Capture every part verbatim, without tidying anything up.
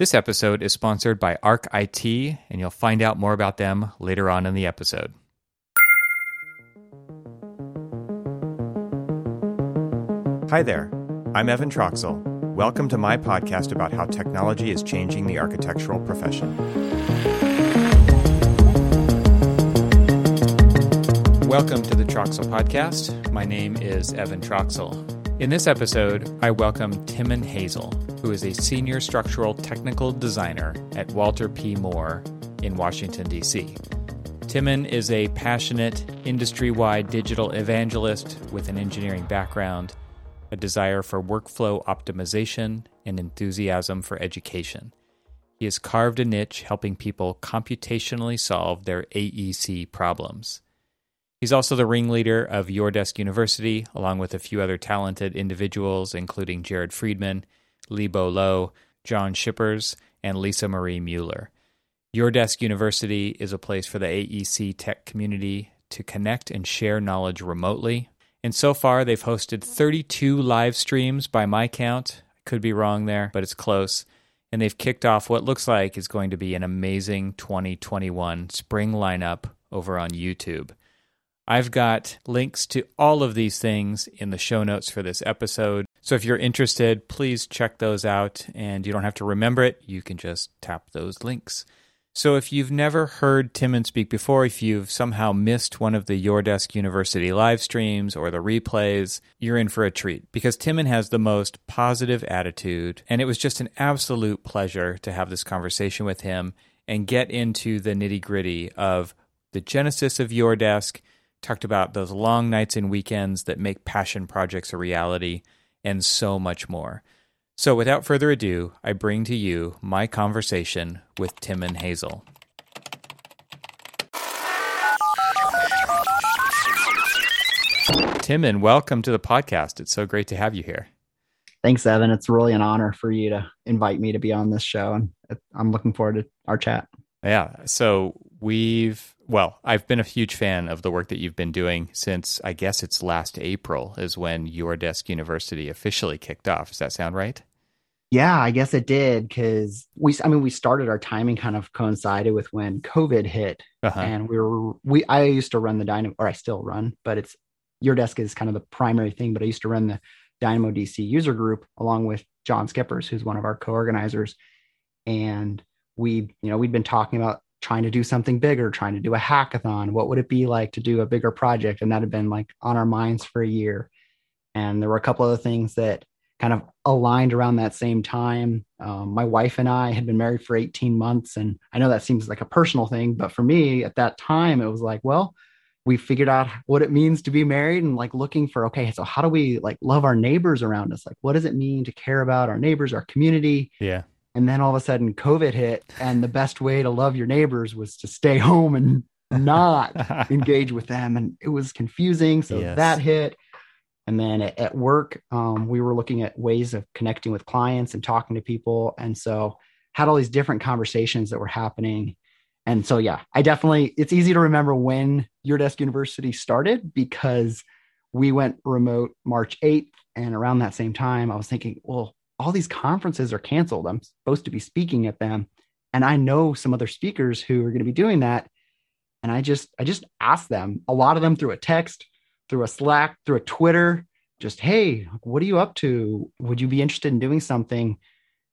This episode is sponsored by Arc I T, and you'll find out more about them later on in the episode. Hi there, I'm Evan Troxel. Welcome to my podcast about how technology is changing the architectural profession. Welcome to the Troxel Podcast. My name is Evan Troxel. In this episode, I welcome Timon Hazel, who is a senior structural technical designer at Walter P. Moore in Washington, D C. Timon is a passionate, industry-wide digital evangelist with an engineering background, a desire for workflow optimization, and enthusiasm for education. He has carved a niche helping people computationally solve their A E C problems. He's also the ringleader of Your Desk University, along with a few other talented individuals, including Jared Friedman, Lee Bo Lowe, John Shippers, and Lisa Marie Mueller. Your Desk University is a place for the A E C tech community to connect and share knowledge remotely. And so far, they've hosted thirty-two live streams by my count. I could be wrong there, but it's close. And they've kicked off what looks like is going to be an amazing twenty twenty-one spring lineup over on YouTube. I've got links to all of these things in the show notes for this episode. So if you're interested, please check those out, and you don't have to remember it. You can just tap those links. So if you've never heard Timon speak before, if you've somehow missed one of the Your Desk University live streams or the replays, you're in for a treat, because Timon has the most positive attitude, and it was just an absolute pleasure to have this conversation with him and get into the nitty-gritty of the genesis of Your Desk. Talked about those long nights and weekends that make passion projects a reality, and so much more. So without further ado, I bring to you my conversation with Timon Hazel. Timon, welcome to the podcast. It's so great to have you here. Thanks, Evan. It's really an honor for you to invite me to be on this show, and I'm looking forward to our chat. Yeah, so we've... Well, I've been a huge fan of the work that you've been doing since, I guess it's last April is when Your Desk University officially kicked off. Does that sound right? Yeah, I guess it did, because we, I mean, we started, our timing kind of coincided with when COVID hit. Uh-huh. And we were, we, I used to run the Dynamo, or I still run, but it's, Your Desk is kind of the primary thing, but I used to run the Dynamo D C user group along with John Shippers, who's one of our co-organizers. And we, you know, we'd been talking about trying to do something bigger, trying to do a hackathon. What would it be like to do a bigger project? And that had been like on our minds for a year. And there were a couple other things that kind of aligned around that same time. Um, my wife and I had been married for eighteen months. And I know that seems like a personal thing, but for me at that time, it was like, well, we figured out what it means to be married and like looking for, okay, so how do we like love our neighbors around us? Like, what does it mean to care about our neighbors, our community? Yeah. And then all of a sudden COVID hit, and the best way to love your neighbors was to stay home and not engage with them. And it was confusing. So yes. That hit. And then at, at work, um, we were looking at ways of connecting with clients and talking to people. And so had all these different conversations that were happening. And so, yeah, I definitely, it's easy to remember when Your Desk University started, because we went remote March eighth. And around that same time, I was thinking, well, all these conferences are canceled. I'm supposed to be speaking at them. And I know some other speakers who are going to be doing that. And I just, I just asked them, a lot of them through a text, through a Slack, through a Twitter, just, hey, what are you up to? Would you be interested in doing something?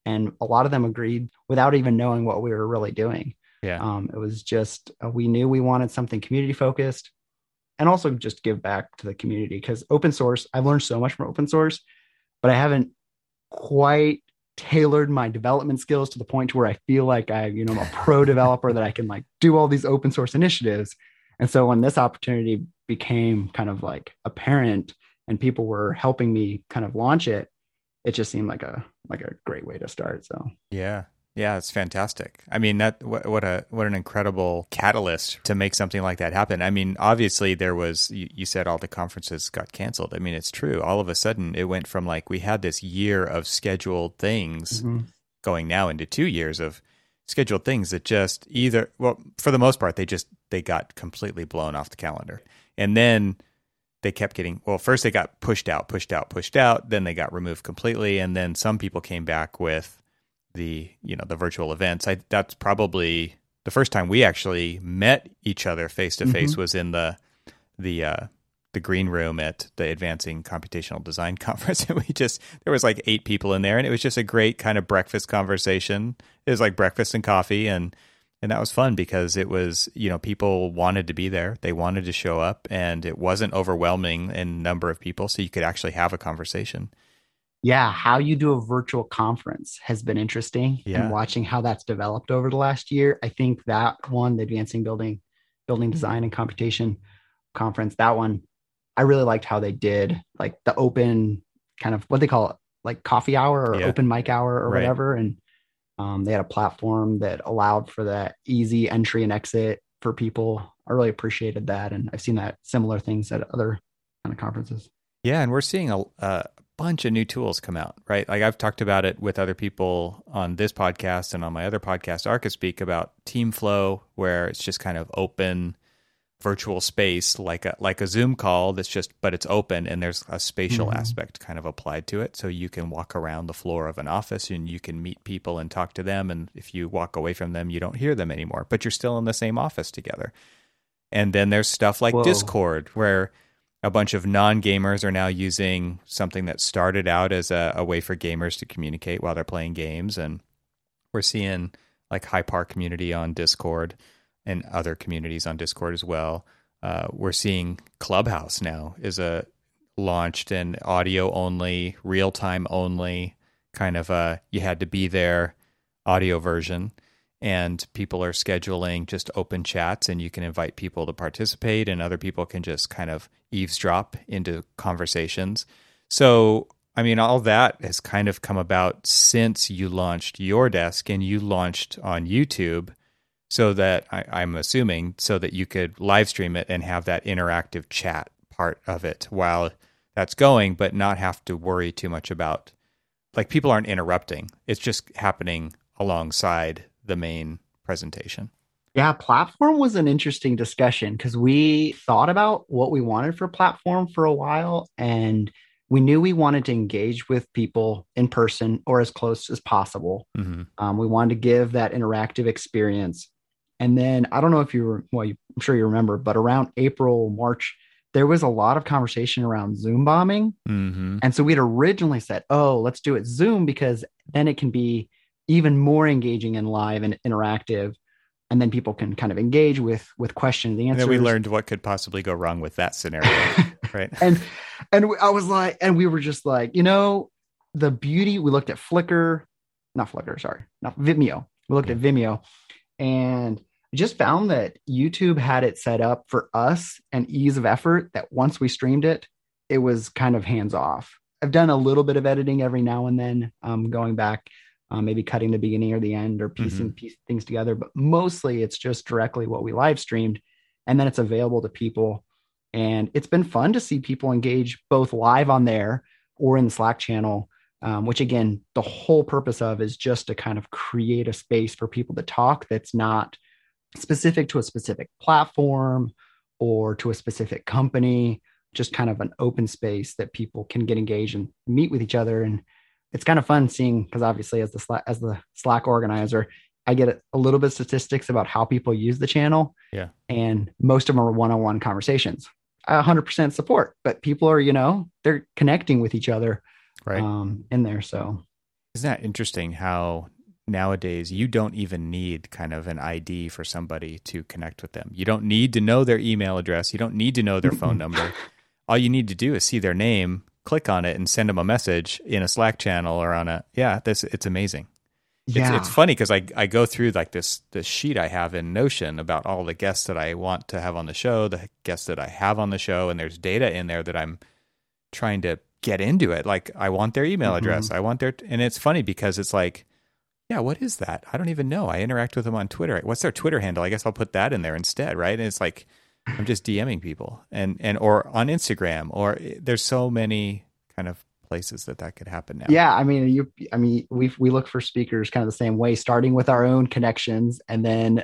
And a lot of them agreed without even knowing what we were really doing. Yeah. Um, it was just, uh, we knew we wanted something community focused, and also just give back to the community, because open source, I've learned so much from open source, but I haven't quite tailored my development skills to the point to where I feel like I, you know, I'm a pro developer that I can like do all these open source initiatives. And so when this opportunity became kind of like apparent and people were helping me kind of launch it, it just seemed like a, like a great way to start. So, yeah. Yeah, it's fantastic. I mean, that what, what a what an incredible catalyst to make something like that happen. I mean, obviously there was, you, you said all the conferences got canceled. I mean, it's true. All of a sudden it went from like we had this year of scheduled things mm-hmm. going now into two years of scheduled things that just either, well, for the most part, they just, they got completely blown off the calendar. And then they kept getting, well, first they got pushed out, pushed out, pushed out. Then they got removed completely. And then some people came back with, the, you know, the virtual events. I, that's probably the first time we actually met each other face to face was in the, the, uh, the green room at the Advancing Computational Design Conference. And we just, there was like eight people in there, and it was just a great kind of breakfast conversation. It was like breakfast and coffee. And, and that was fun because it was, you know, people wanted to be there. They wanted to show up, and it wasn't overwhelming in number of people. So you could actually have a conversation. Yeah. How you do a virtual conference has been interesting, yeah. and watching how that's developed over the last year. I think that one, the Advancing Building, Building Design and Computation Conference, that one, I really liked how they did like the open kind of what they call it, like coffee hour or yeah. open mic hour or right. whatever. And um, they had a platform that allowed for that easy entry and exit for people. I really appreciated that. And I've seen that similar things at other kind of conferences. Yeah. And we're seeing a, a bunch of new tools come out, right? Like I've talked about it with other people on this podcast and on my other podcast, Arcaspeak, about team flow, where it's just kind of open virtual space, like a like a Zoom call that's just, but it's open and there's a spatial mm-hmm. aspect kind of applied to it. So you can walk around the floor of an office and you can meet people and talk to them. And if you walk away from them, you don't hear them anymore, but you're still in the same office together. And then there's stuff like Whoa. Discord, where a bunch of non-gamers are now using something that started out as a, a way for gamers to communicate while they're playing games. And we're seeing like Hype Park community on Discord and other communities on Discord as well. Uh, we're seeing Clubhouse now is a launched an audio only, real time only kind of a you had to be there audio version, and people are scheduling just open chats, and you can invite people to participate, and other people can just kind of eavesdrop into conversations. So, I mean, all that has kind of come about since you launched Your Desk, and you launched on YouTube. So that I, I'm assuming so that you could live stream it and have that interactive chat part of it while that's going, but not have to worry too much about, like, people aren't interrupting. It's just happening alongside the main presentation. Yeah, platform was an interesting discussion because we thought about what we wanted for platform for a while, and we knew we wanted to engage with people in person or as close as possible. Mm-hmm. Um, we wanted to give that interactive experience. And then I don't know if you were, well, you, I'm sure you remember, but around April, March, there was a lot of conversation around Zoom bombing. Mm-hmm. And so we had originally said, oh, let's do it Zoom because then it can be even more engaging and live and interactive. And then people can kind of engage with, with questions, the answers. And then we learned what could possibly go wrong with that scenario. Right. and, and I was like, and we were just like, you know, the beauty, we looked at Flickr, not Flickr, sorry, not Vimeo. We looked at Vimeo, and we just found that YouTube had it set up for us and ease of effort that once we streamed it, it was kind of hands off. I've done a little bit of editing every now and then, um, going back, uh, maybe cutting the beginning or the end or piecing mm-hmm. piece things together, but mostly it's just directly what we live streamed, and then it's available to people. And it's been fun to see people engage both live on there or in the Slack channel, um, which, again, the whole purpose of is just to kind of create a space for people to talk that's not specific to a specific platform or to a specific company, just kind of an open space that people can get engaged and meet with each other. And it's kind of fun seeing, because obviously as the Slack, as the Slack organizer, I get a little bit of statistics about how people use the channel. Yeah. And most of them are one-on-one conversations. I one hundred percent support, but people are, you know, they're connecting with each other right. um, in there. So isn't that interesting how nowadays you don't even need kind of an I D for somebody to connect with them. You don't need to know their email address. You don't need to know their phone number. All you need to do is see their name, click on it, and send them a message in a Slack channel or on a, yeah, this it's amazing. Yeah. It's, it's funny because I, I go through like this, this sheet I have in Notion about all the guests that I want to have on the show, the guests that I have on the show, and there's data in there that I'm trying to get into it. Like I want their email address. Mm-hmm. I want their, and it's funny because it's like, yeah, what is that? I don't even know. I interact with them on Twitter. What's their Twitter handle? I guess I'll put that in there instead, right? And it's like, I'm just DMing people and, and or on Instagram, or there's so many kind of places that that could happen now. Yeah. I mean, you, I mean, we, we look for speakers kind of the same way, starting with our own connections and then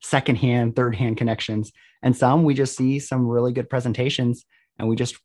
secondhand, third hand connections. And some, we just see some really good presentations and we just,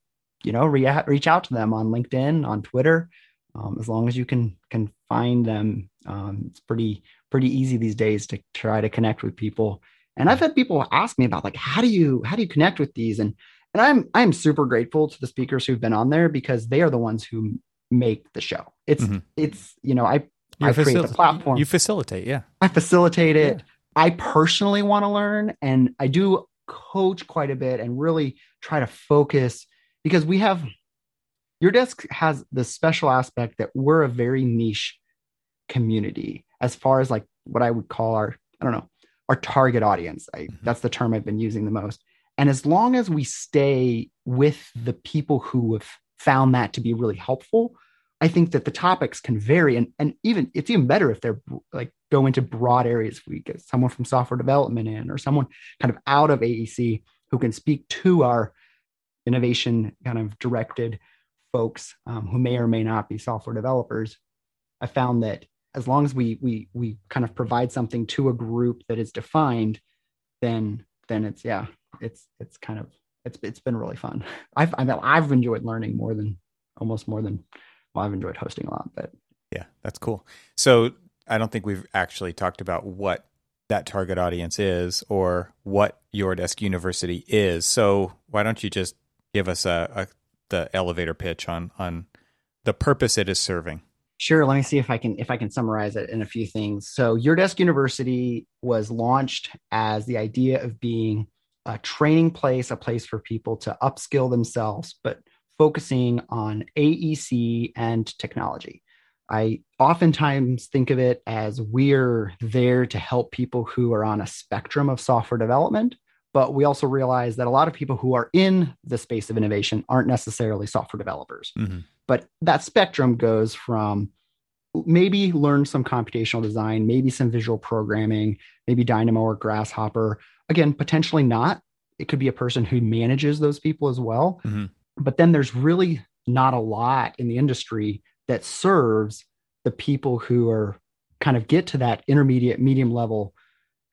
you know, re- reach out to them on LinkedIn, on Twitter, um, as long as you can can find them, um, it's pretty pretty easy these days to try to connect with people. And I've had people ask me about like, how do you how do you connect with these? And and I'm I'm super grateful to the speakers who've been on there because they are the ones who make the show. It's mm-hmm. it's you know I You're I facil- create the platform. You facilitate, yeah. I facilitate it. Yeah. I personally want to learn, and I do coach quite a bit and really try to focus because we have. Your Desk has the special aspect that we're a very niche community as far as like what I would call our, I don't know, our target audience. I, mm-hmm. That's the term I've been using the most. And as long as we stay with the people who have found that to be really helpful, I think that the topics can vary. And, and even it's even better if they're like go into broad areas. We get someone from software development in or someone kind of out of A E C who can speak to our innovation kind of directed folks um, who may or may not be software developers. I found that as long as we we we kind of provide something to a group that is defined, then then it's yeah, it's it's kind of it's it's been really fun. I've I've, I've enjoyed learning more than almost more than well, I've enjoyed hosting a lot. But yeah, that's cool. So I don't think we've actually talked about what that target audience is or what Your Desk University is. So why don't you just give us a, a the elevator pitch on, on the purpose it is serving? Sure. Let me see if I can, if I can summarize it in a few things. So Your Desk University was launched as the idea of being a training place, a place for people to upskill themselves, but focusing on A E C and technology. I oftentimes think of it as we're there to help people who are on a spectrum of software development. But we also realize that a lot of people who are in the space of innovation aren't necessarily software developers. Mm-hmm. But that spectrum goes from maybe learn some computational design, maybe some visual programming, maybe Dynamo or Grasshopper. Again, potentially not. It could be a person who manages those people as well. Mm-hmm. But then there's really not a lot in the industry that serves the people who are kind of get to that intermediate, medium level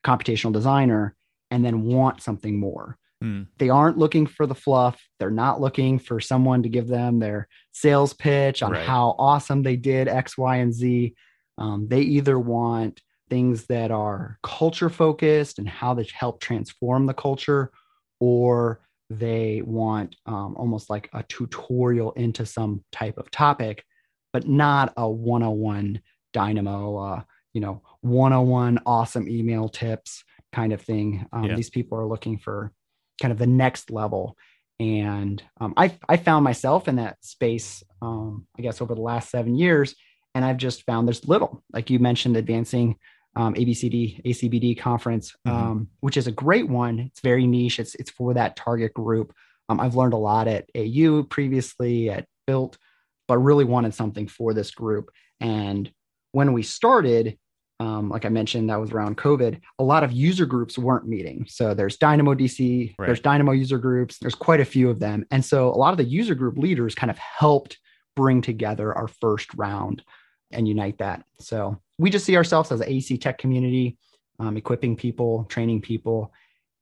computational designer and then want something more. Mm. They aren't looking for the fluff. They're not looking for someone to give them their sales pitch on right. how awesome they did X, Y, and Z. Um, they either want things that are culture focused and how they help transform the culture, or they want um, almost like a tutorial into some type of topic, but not a one oh one Dynamo, uh, you know, one oh one awesome email tips kind of thing. Um, yeah. These people are looking for kind of the next level. And um, I, I found myself in that space, um, I guess, over the last seven years. And I've just found there's little, like you mentioned, Advancing um, A B C D, A C B D conference, mm-hmm. um, which is a great one. It's very niche. It's it's for that target group. Um, I've learned a lot at A U previously at Built, but really wanted something for this group. And when we started, Um, like I mentioned, that was around COVID. A lot of user groups weren't meeting. So there's Dynamo D C, right. there's Dynamo user groups, there's quite a few of them. And so a lot of the user group leaders kind of helped bring together our first round and unite that. So we just see ourselves as an A E C tech community, um, equipping people, training people,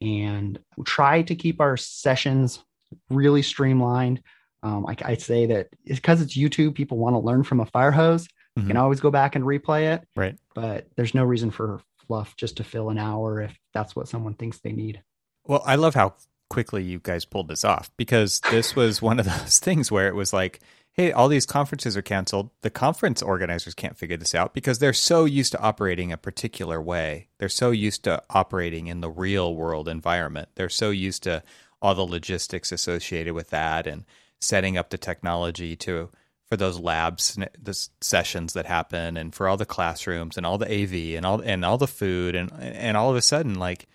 and try to keep our sessions really streamlined. Um, I, I say that because it's, it's YouTube, people want to learn from a fire hose. You can always go back and replay it, right? But there's no reason for fluff just to fill an hour if that's what someone thinks they need. Well, I love how quickly you guys pulled this off, because this was one of those things where it was like, hey, all these conferences are canceled. The conference organizers can't figure this out because they're so used to operating a particular way. They're so used to operating in the real world environment. They're so used to all the logistics associated with that and setting up the technology to for those labs, the sessions that happen, and for all the classrooms and all the A V and all and all the food, and and all of a sudden, like,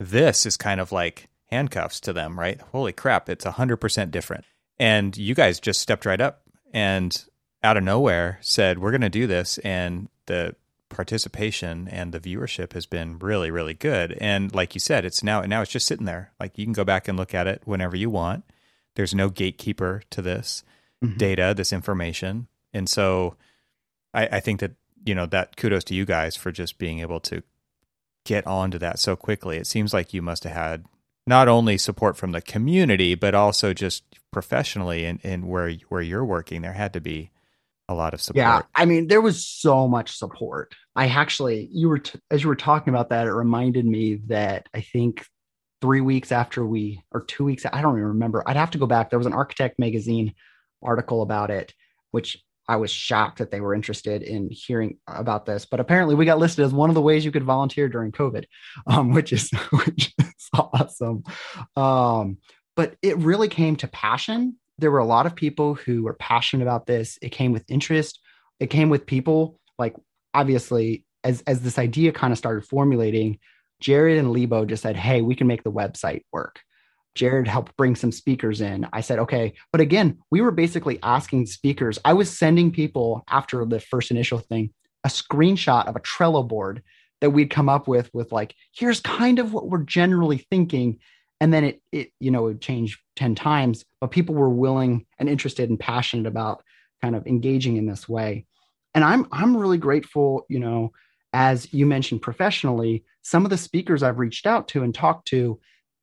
this is kind of like handcuffs to them, right? Holy crap, it's one hundred percent different. And you guys just stepped right up and out of nowhere said, we're going to do this. And the participation and the viewership has been really, really good. And like you said, it's now, now it's just sitting there. Like, you can go back and look at it whenever you want. There's no gatekeeper to this. Mm-hmm. data, this information. And so I, I think that, you know, that kudos to you guys for just being able to get onto that so quickly. It seems like you must have had not only support from the community, but also just professionally and, and where where you're working, there had to be a lot of support. Yeah, I mean, there was so much support. I actually, you were t- as you were talking about that, it reminded me that I think three weeks after we, or two weeks, I don't even remember. I'd have to go back. There was an Architect magazine article about it, which I was shocked that they were interested in hearing about this. But apparently we got listed as one of the ways you could volunteer during COVID, um, which is which is awesome. Um, but it really came to passion. There were a lot of people who were passionate about this. It came with interest. It came with people like, obviously, as, as this idea kind of started formulating, Jared and Lee Bo just said, hey, we can make the website work. Jared helped bring some speakers in. I said, okay. But again, we were basically asking speakers. I was sending people after the first initial thing, a screenshot of a Trello board that we'd come up with, with like, here's kind of what we're generally thinking. And then it, it, you know, it would change ten times, but people were willing and interested and passionate about kind of engaging in this way. And I'm, I'm really grateful, you know, as you mentioned professionally, some of the speakers I've reached out to and talked to,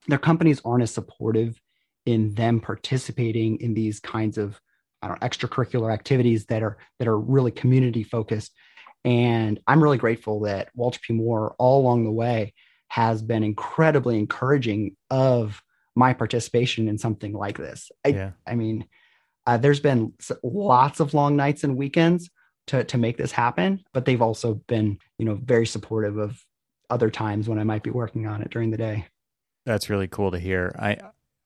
their companies aren't as supportive in them participating in these kinds of, I don't know, extracurricular activities that are, that are really community focused. And I'm really grateful that Walter P. Moore all along the way has been incredibly encouraging of my participation in something like this. I, yeah. I mean, uh, there's been lots of long nights and weekends to to make this happen, but they've also been, you know, very supportive of other times when I might be working on it during the day. That's really cool to hear. I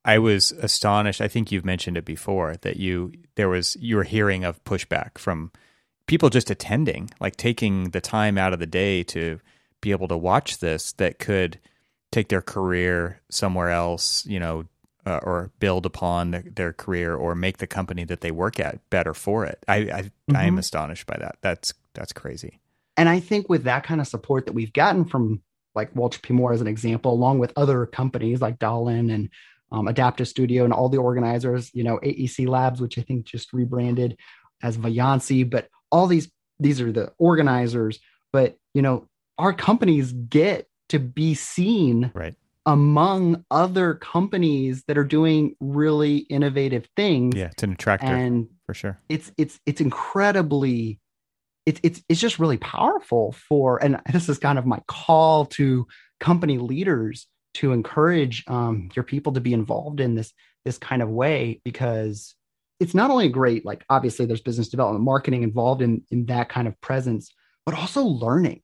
I was astonished. I think you've mentioned it before that you there was you were hearing of pushback from people just attending, like taking the time out of the day to be able to watch this, that could take their career somewhere else, you know, uh, or build upon the, their career or make the company that they work at better for it. I I, mm-hmm. I am astonished by that. That's that's crazy. And I think with that kind of support that we've gotten from like Walter P. Moore as an example, along with other companies like Dahlin and um, Adaptive Studio and all the organizers, you know, A E C Labs, which I think just rebranded as Viancy, but all these, these are the organizers, but you know, our companies get to be seen right. among other companies that are doing really innovative things. Yeah, it's an attractor and for sure. It's it's it's incredibly, it's it's it's just really powerful for. And this is kind of my call to company leaders to encourage um, your people to be involved in this this kind of way, because it's not only great. Like obviously, there's business development, marketing involved in in that kind of presence, but also learning.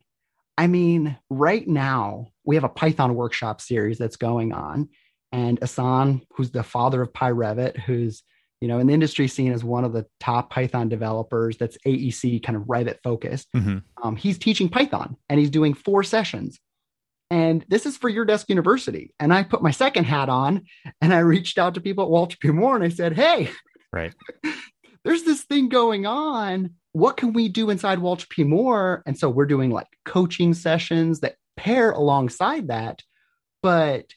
I mean, right now we have a Python workshop series that's going on, and Ehsan, who's the father of PyRevit, who's, you know, in the industry seen as one of the top Python developers that's A E C kind of Revit focused. Mm-hmm. Um, he's teaching Python and he's doing four sessions. And this is for Your Desk University. And I put my second hat on and I reached out to people at Walter P. Moore and I said, hey, right, there's this thing going on. What can we do inside Walter P. Moore? And so we're doing like coaching sessions that pair alongside that. But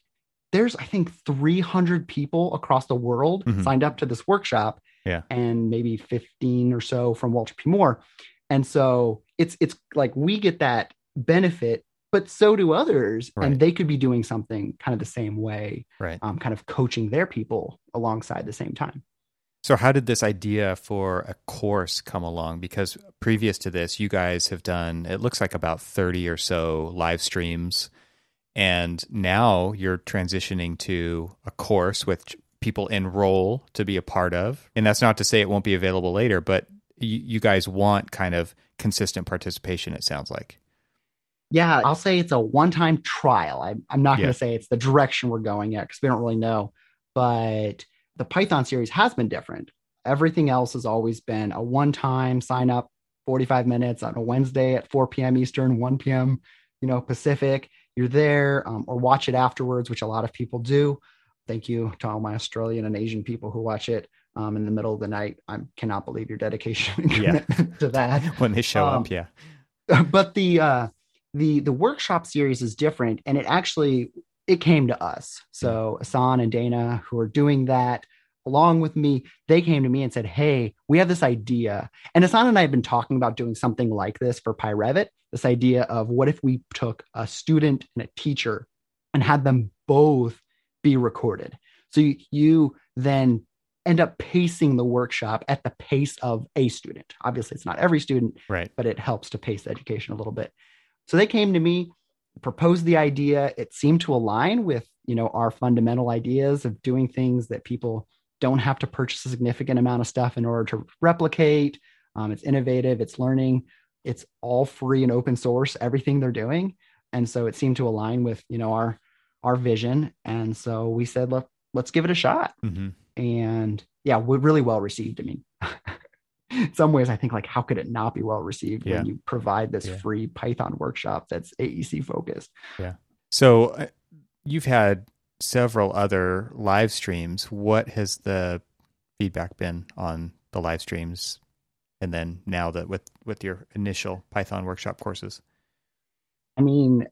there's, I think, three hundred people across the world mm-hmm. signed up to this workshop, yeah, and maybe fifteen or so from Walter P. Moore. And so it's it's like we get that benefit, but so do others. Right. And they could be doing something kind of the same way, right? Um, kind of coaching their people alongside the same time. So how did this idea for a course come along? Because previous to this, you guys have done, it looks like about thirty or so live streams. And now you're transitioning to a course which people enroll to be a part of. And that's not to say it won't be available later, but you, you guys want kind of consistent participation, it sounds like. Yeah, I'll say it's a one-time trial. I, I'm not yeah. going to say it's the direction we're going yet because we don't really know. But the Python series has been different. Everything else has always been a one-time sign up, forty-five minutes on a Wednesday at four p.m. Eastern, one p.m. you know, Pacific. You're there, um, or watch it afterwards, which a lot of people do. Thank you to all my Australian and Asian people who watch it um, in the middle of the night. I cannot believe your dedication yeah. to that when they show um, up. Yeah, but the uh, the the workshop series is different, and it actually. It came to us. So Ehsan and Dana, who are doing that along with me, they came to me and said, hey, we have this idea. And Ehsan and I have been talking about doing something like this for PyRevit, this idea of what if we took a student and a teacher and had them both be recorded. So you, you then end up pacing the workshop at the pace of a student. Obviously, it's not every student, right, but it helps to pace education a little bit. So they came to me, proposed the idea. It seemed to align with, you know, our fundamental ideas of doing things that people don't have to purchase a significant amount of stuff in order to replicate. Um, it's innovative, it's learning, it's all free and open source, everything they're doing. And so it seemed to align with, you know, our, our vision. And so we said, look, let's give it a shot. Mm-hmm. And yeah, we're really well received. I mean, in some ways I think, like, how could it not be well received yeah. when you provide this yeah. free Python workshop that's A E C focused? Yeah. So uh, you've had several other live streams. What has the feedback been on the live streams? And then now that with, with your initial Python workshop courses? I mean,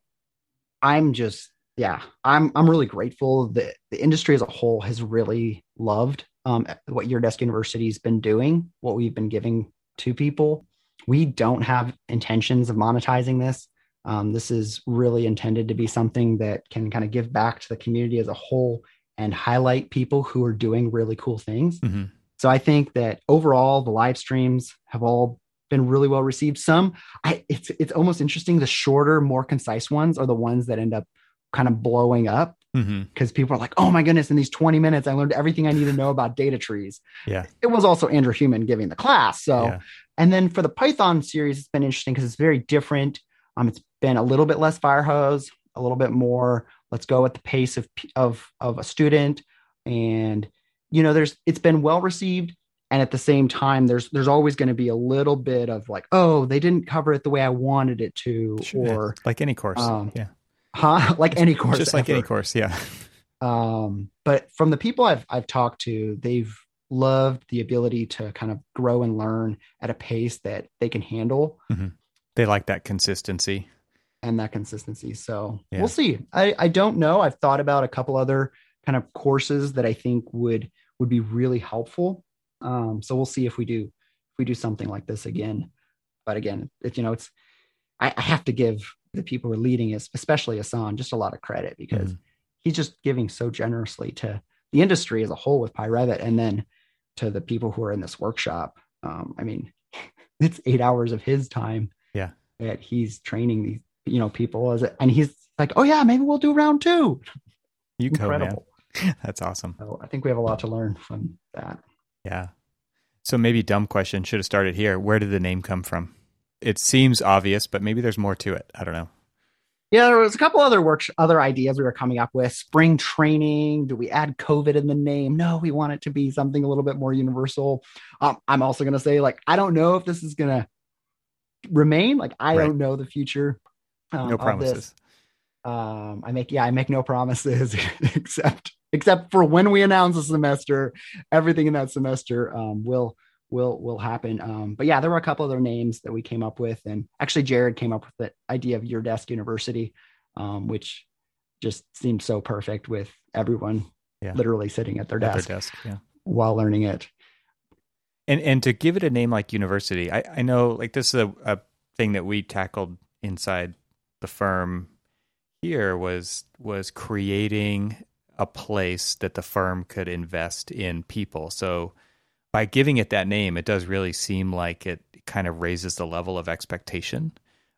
I'm just, yeah, I'm I'm really grateful that the industry as a whole has really loved um, what Your Desk University has been doing, what we've been giving to people. We don't have intentions of monetizing this. Um, this is really intended to be something that can kind of give back to the community as a whole and highlight people who are doing really cool things. Mm-hmm. So I think that overall, the live streams have all been really well received. Some, I, it's it's almost interesting. The shorter, more concise ones are the ones that end up kind of blowing up because mm-hmm. people are like, oh my goodness, in these twenty minutes, I learned everything I need to know about data trees. Yeah, it was also Andrew Human giving the class. So, yeah. And then for the Python series, it's been interesting because it's very different. Um, it's been a little bit less fire hose, a little bit more, let's go at the pace of of of a student. And you know, there's, it's been well received. And at the same time, there's, there's always going to be a little bit of like, oh, they didn't cover it the way I wanted it to, sure. or like any course. Um, yeah. Huh? Like any course, just like ever. any course. Yeah. Um, but from the people I've, I've talked to, they've loved the ability to kind of grow and learn at a pace that they can handle. Mm-hmm. They like that consistency and that consistency. So yeah. we'll see. I, I don't know. I've thought about a couple other kind of courses that I think would, would be really helpful. Um, so we'll see if we do, if we do something like this again, but again, it's, you know, it's, I, I have to give the people who are leading us, especially Ehsan, just a lot of credit because mm-hmm. he's just giving so generously to the industry as a whole with PyRevit. And then to the people who are in this workshop. Um, I mean, it's eight hours of his time yeah. that he's training these, you know, people as a, and he's like, oh yeah, maybe we'll do round two. You go, man. That's awesome. So I think we have a lot to learn from that. Yeah. So maybe dumb question, should have started here. Where did the name come from? It seems obvious, but maybe there's more to it. I don't know. Yeah, there was a couple other works, other ideas we were coming up with. Spring training. Do we add COVID in the name? No, we want it to be something a little bit more universal. Um, I'm also going to say, like, I don't know if this is going to remain. Like, I right. don't know the future. Um, no promises. Um, I make, yeah, I make no promises except. Except for when we announce a semester, everything in that semester um, will will will happen. Um, but yeah, there were a couple other names that we came up with, and actually Jared came up with the idea of Your Desk University, um, which just seemed so perfect with everyone yeah. literally sitting at their at desk, their desk yeah. while learning it. And and to give it a name like university, I, I know like this is a, a thing that we tackled inside the firm. Here was was creating a place that the firm could invest in people. So by giving it that name, it does really seem like it kind of raises the level of expectation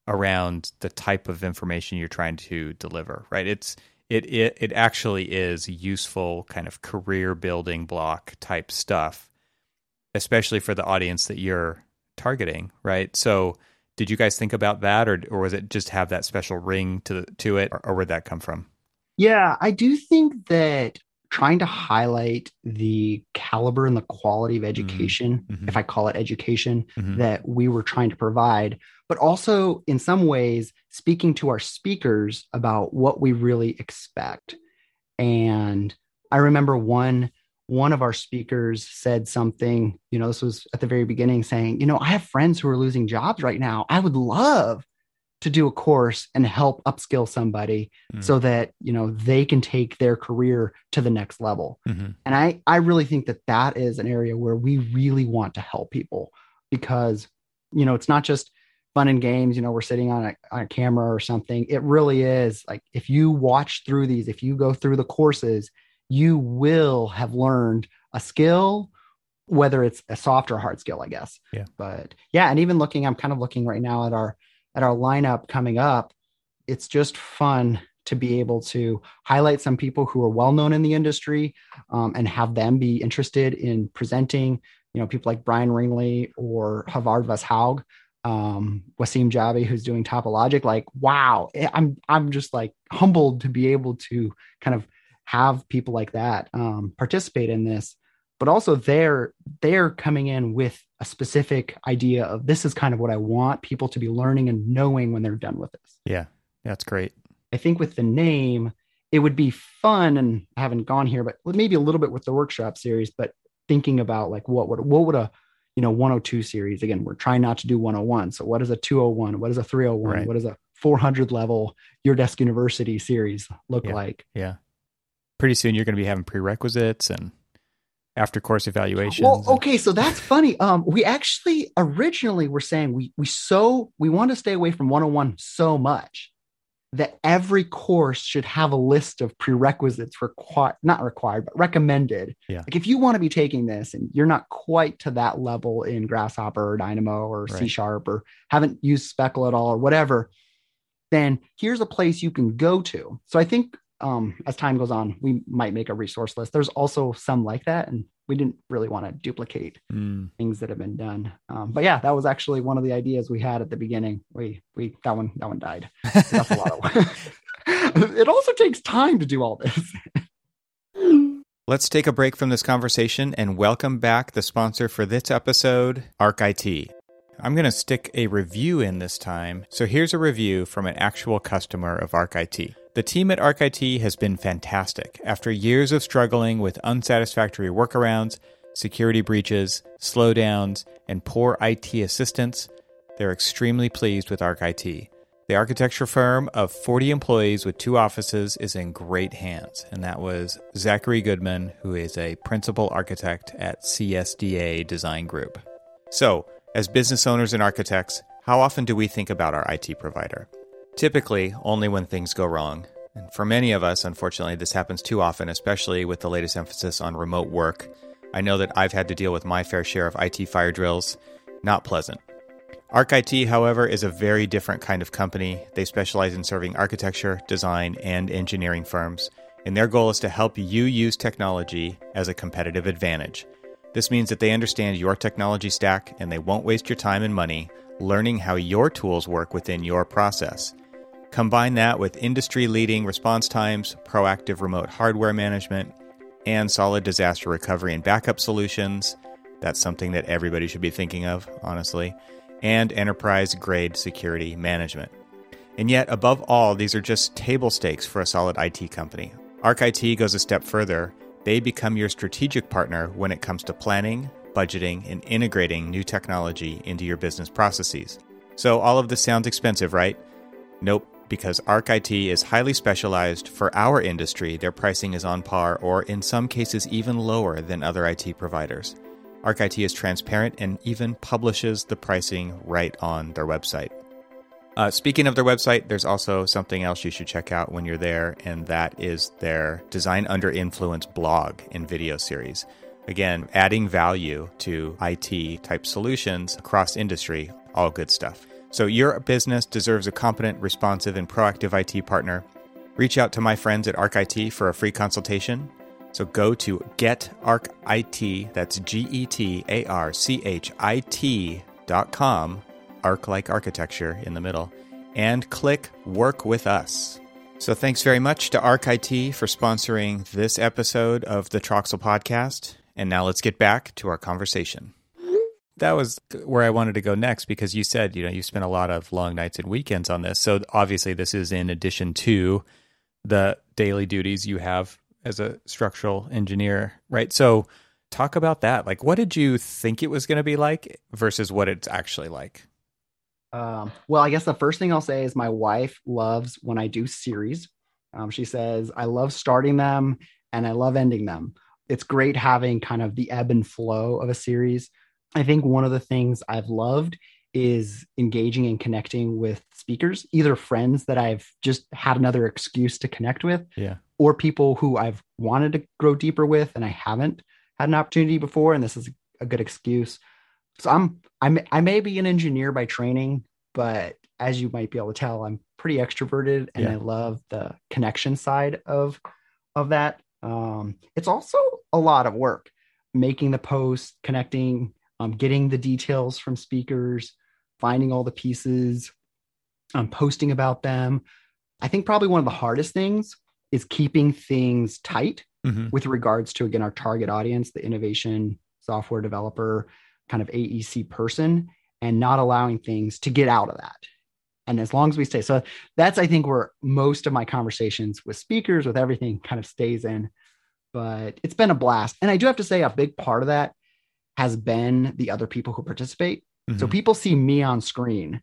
around the type of information you're trying to deliver, right? It's it it, it actually is useful kind of career building block type stuff, especially for the audience that you're targeting, right? So did you guys think about that, or or was it just have that special ring to to it, or, or where'd that come from? Yeah, I do think that trying to highlight the caliber and the quality of education, mm-hmm. if I call it education, mm-hmm. that we were trying to provide, but also in some ways speaking to our speakers about what we really expect. And I remember one one of our speakers said something, you know, this was at the very beginning, saying, you know, I have friends who are losing jobs right now. I would love to do a course and help upskill somebody mm. so that, you know, they can take their career to the next level. Mm-hmm. And I, I really think that that is an area where we really want to help people because, you know, it's not just fun and games, you know, we're sitting on a, on a camera or something. It really is like, if you watch through these, if you go through the courses, you will have learned a skill, whether it's a soft or hard skill, I guess. Yeah. But yeah, and even looking, I'm kind of looking right now at our at our lineup coming up. It's just fun to be able to highlight some people who are well-known in the industry um, and have them be interested in presenting, you know, people like Brian Ringley or Havard Vashaug, um, Wasim Jabi, who's doing Topologic. Like, wow, I'm, I'm just like humbled to be able to kind of have people like that um, participate in this, but also they're, they're coming in with a specific idea of this is kind of what I want people to be learning and knowing when they're done with this. Yeah, that's great. I think with the name, it would be fun, and I haven't gone here, but maybe a little bit with the workshop series, but thinking about like, what would, what would a, you know, one oh two series, again, we're trying not to do one oh one. So what is a two oh one? What is a three oh one? Right. What is a four hundred level Your Desk University series look yeah. like? Yeah. Pretty soon you're going to be having prerequisites and after course evaluations. Well, okay. So that's funny. Um, we actually originally were saying we, we so we want to stay away from one oh one so much that every course should have a list of prerequisites required, not required, but recommended. Yeah. Like if you want to be taking this and you're not quite to that level in Grasshopper or Dynamo or right. C Sharp or haven't used Speckle at all or whatever, then here's a place you can go to. So I think um, as time goes on, we might make a resource list. There's also some like that. And we didn't really want to duplicate mm. things that have been done. Um, but yeah, that was actually one of the ideas we had at the beginning. We, we, that one, that one died. That's a lot of work. It also takes time to do all this. Let's take a break from this conversation and welcome back the sponsor for this episode, Arc I T. I'm going to stick a review in this time. So here's a review from an actual customer of Arc I T. The team at Arc I T has been fantastic. After years of struggling with unsatisfactory workarounds, security breaches, slowdowns, and poor I T assistance, they're extremely pleased with Arc I T. The architecture firm of forty employees with two offices is in great hands, and that was Zachary Goodman, who is a principal architect at C S D A Design Group. So, as business owners and architects, how often do we think about our I T provider? Typically, only when things go wrong. And for many of us, unfortunately, this happens too often, especially with the latest emphasis on remote work. I know that I've had to deal with my fair share of I T fire drills. Not pleasant. Arc I T, however, is a very different kind of company. They specialize in serving architecture, design, and engineering firms, and their goal is to help you use technology as a competitive advantage. This means that they understand your technology stack, and they won't waste your time and money learning how your tools work within your process. Combine that with industry-leading response times, proactive remote hardware management, and solid disaster recovery and backup solutions. That's something that everybody should be thinking of, honestly. And enterprise-grade security management. And yet, above all, these are just table stakes for a solid I T company. Arc I T goes a step further. They become your strategic partner when it comes to planning, budgeting, and integrating new technology into your business processes. So all of this sounds expensive, right? Nope. Because Arc I T is highly specialized for our industry, their pricing is on par or in some cases even lower than other I T providers. Arc I T is transparent and even publishes the pricing right on their website. Uh, speaking of their website, there's also something else you should check out when you're there, and that is their Design Under Influence blog and video series. Again, adding value to I T-type solutions across industry, all good stuff. So your business deserves a competent, responsive, and proactive I T partner. Reach out to my friends at Arc I T for a free consultation. So go to get arc I T, that's G E T A R C H I T dot com, arc like architecture in the middle, and click Work With Us. So thanks very much to Arc I T for sponsoring this episode of the Troxel Podcast. And now let's get back to our conversation. That was where I wanted to go next, because you said, you know, you spent a lot of long nights and weekends on this. So obviously this is in addition to the daily duties you have as a structural engineer, right? So talk about that. Like, what did you think it was going to be like versus what it's actually like? Um, well, I guess the first thing I'll say is my wife loves when I do series. Um, she says, I love starting them and I love ending them. It's great having kind of the ebb and flow of a series. I think one of the things I've loved is engaging and connecting with speakers, either friends that I've just had another excuse to connect with, yeah, or people who I've wanted to grow deeper with and I haven't. had an opportunity before, and this is a good excuse. So I'm, I'm, I may be an engineer by training, but as you might be able to tell, I'm pretty extroverted, and yeah. I love the connection side of, of that. Um, it's also a lot of work, making the post, connecting, um, getting the details from speakers, finding all the pieces, um, posting about them. I think probably one of the hardest things is keeping things tight mm-hmm. with regards to, again, our target audience, the innovation software developer, kind of A E C person, and not allowing things to get out of that. And as long as we stay, so that's, I think, where most of my conversations with speakers, with everything, kind of stays in, but it's been a blast. And I do have to say a big part of that has been the other people who participate. Mm-hmm. So people see me on screen,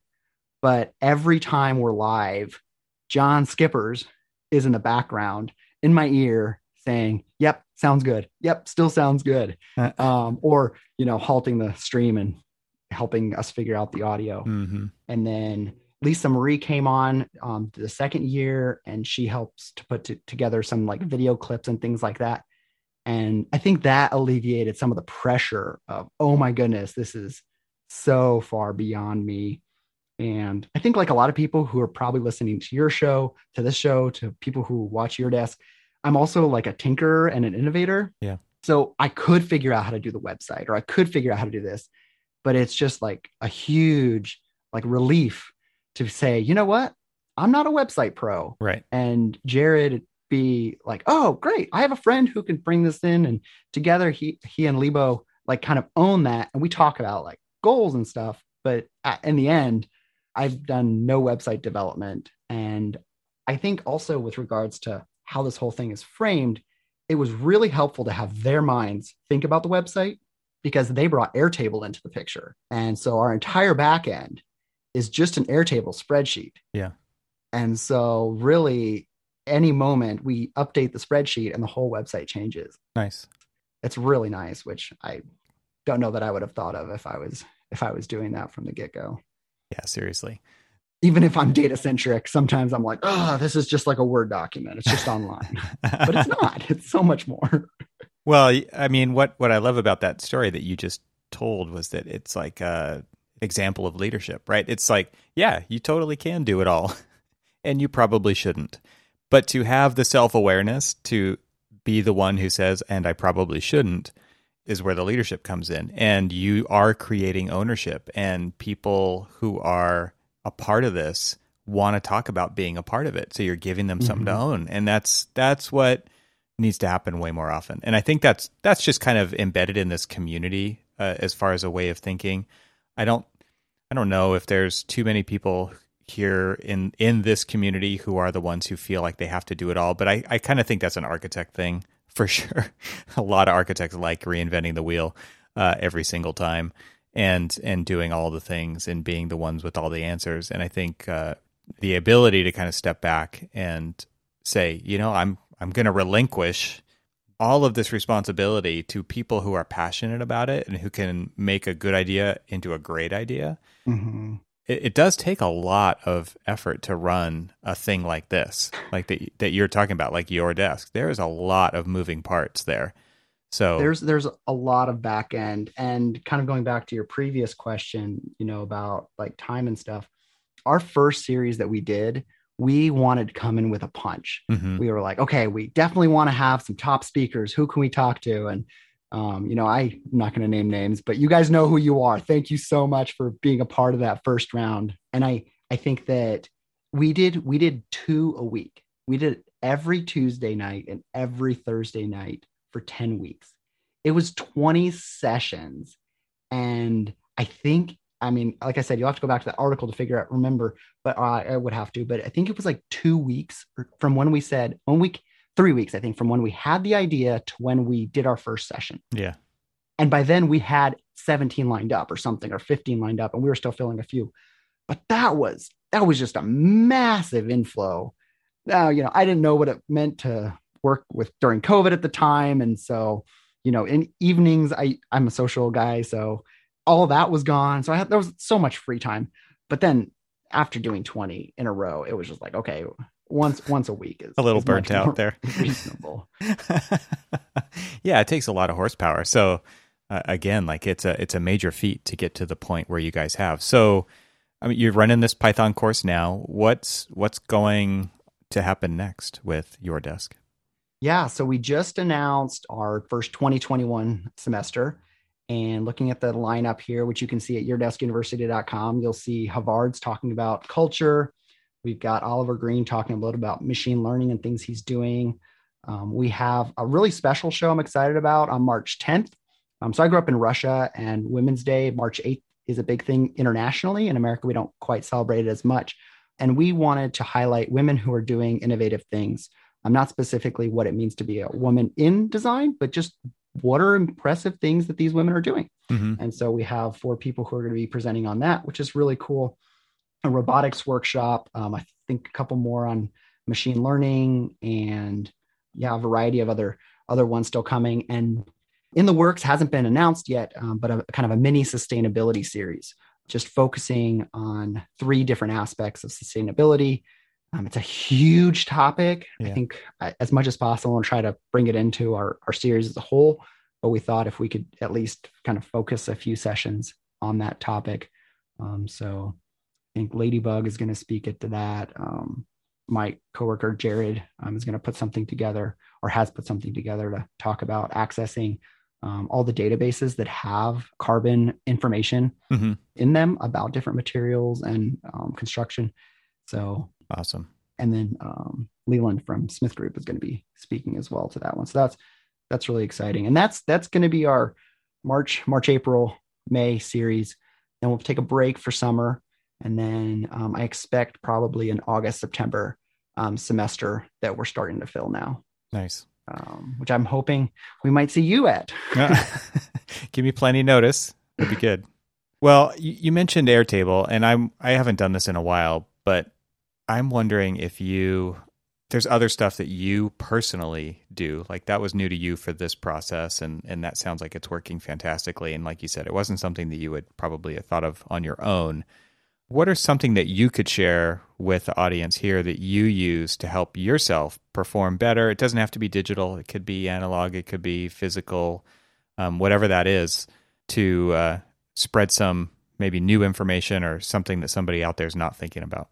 but every time we're live, John Shippers is in the background in my ear saying, yep, sounds good. Yep. Still sounds good. Um, or, you know, halting the stream and helping us figure out the audio. Mm-hmm. And then Lisa Marie came on um, the second year, and she helps to put t- together some like video clips and things like that. And I think that alleviated some of the pressure of, oh my goodness, this is so far beyond me. And I think, like a lot of people who are probably listening to your show, to this show, to people who watch Your Desk, I'm also like a tinkerer and an innovator. Yeah. So I could figure out how to do the website, or I could figure out how to do this, but it's just like a huge like relief to say, you know what, I'm not a website pro. Right. And Jared be like, oh, great. I have a friend who can bring this in. And together he, he and Lee Bo like kind of own that. And we talk about like goals and stuff, but in the end, I've done no website development. And I think also with regards to how this whole thing is framed, it was really helpful to have their minds think about the website, because they brought Airtable into the picture. And so our entire back end is just an Airtable spreadsheet. Yeah. And so really any moment we update the spreadsheet and the whole website changes. Nice. It's really nice, which I don't know that I would have thought of if I was, if I was doing that from the get-go. Yeah, seriously. Even if I'm data centric, sometimes I'm like, oh, this is just like a Word document. It's just online, but it's not, it's so much more. Well, I mean, what, what I love about that story that you just told was that it's like a example of leadership, right? It's like, yeah, you totally can do it all and you probably shouldn't, but to have the self-awareness to be the one who says, and I probably shouldn't, is where the leadership comes in. And you are creating ownership, and people who are a part of this want to talk about being a part of it. So you're giving them mm-hmm. something to own. And that's, that's what needs to happen way more often. And I think that's, that's just kind of embedded in this community uh, as far as a way of thinking. I don't, I don't know if there's too many people here in, in this community who are the ones who feel like they have to do it all. But I, I kind of think that's an architect thing. For sure. A lot of architects like reinventing the wheel uh, every single time and and doing all the things and being the ones with all the answers. And I think uh, the ability to kind of step back and say, you know, I'm I'm going to relinquish all of this responsibility to people who are passionate about it and who can make a good idea into a great idea. Mm-hmm. It, it does take a lot of effort to run a thing like this, like that that you're talking about, like Your Desk. There is a lot of moving parts there. So there's there's a lot of back end. And kind of going back to your previous question, you know, about like time and stuff. Our first series that we did, we wanted to come in with a punch. Mm-hmm. We were like, okay, we definitely want to have some top speakers. Who can we talk to? And Um, you know, I'm not going to name names, but you guys know who you are. Thank you so much for being a part of that first round. And I, I think that we did, we did two a week. We did it every Tuesday night and every Thursday night for ten weeks. It was twenty sessions. And I think, I mean, like I said, you'll have to go back to that article to figure out, remember, but I, I would have to, but I think it was like two weeks from when we said one week, three weeks, I think, from when we had the idea to when we did our first session. Yeah. And by then we had seventeen lined up or something, or fifteen lined up, and we were still filling a few. But that was, that was just a massive inflow. Now, you know, I didn't know what it meant to work with during COVID at the time. And so, you know, in evenings, I, I'm a social guy. So all of that was gone. So I had, there was so much free time. But then after doing twenty in a row, it was just like, okay, once once a week is a little is burnt out there. Reasonable. Yeah, it takes a lot of horsepower. So uh, again, like it's a it's a major feat to get to the point where you guys have. So I mean, you're running this Python course now. What's what's going to happen next with Your Desk? Yeah, so we just announced our first twenty twenty-one semester. And looking at the lineup here, which you can see at your desk university dot com, you'll see Havard's talking about culture. We've got Oliver Green talking a little about machine learning and things he's doing. Um, we have a really special show I'm excited about on March tenth. Um, so I grew up in Russia, and Women's Day, March eighth, is a big thing internationally. In America, we don't quite celebrate it as much. And we wanted to highlight women who are doing innovative things. Um, not specifically what it means to be a woman in design, but just what are impressive things that these women are doing. Mm-hmm. And so we have four people who are going to be presenting on that, which is really cool. A robotics workshop, um, I think a couple more on machine learning, and yeah, a variety of other other ones still coming. And in the works, hasn't been announced yet, um, but a kind of a mini sustainability series, just focusing on three different aspects of sustainability. Um, it's a huge topic. Yeah. I think I, as much as possible, and try to bring it into our, our series as a whole. But we thought if we could at least kind of focus a few sessions on that topic. Um, so I think Ladybug is going to speak it to that. Um, my coworker, Jared, um, is going to put something together, or has put something together, to talk about accessing um, all the databases that have carbon information mm-hmm. in them about different materials and um, construction. So awesome. And then um, Leland from Smith Group is going to be speaking as well to that one. So that's that's really exciting. And that's that's going to be our March, March, April, May series. Then we'll take a break for summer. And then um, I expect probably an August, September um, semester that we're starting to fill now. Nice. Um, which I'm hoping we might see you at. Give me plenty of notice. That'd be good. Well, you, you mentioned Airtable, and I'm I haven't done this in a while, but I'm wondering if you, there's other stuff that you personally do, like that was new to you for this process, and, and that sounds like it's working fantastically. And like you said, it wasn't something that you would probably have thought of on your own. What are something that you could share with the audience here that you use to help yourself perform better? It doesn't have to be digital. It could be analog. It could be physical, um, whatever that is, to uh, spread some maybe new information or something that somebody out there is not thinking about.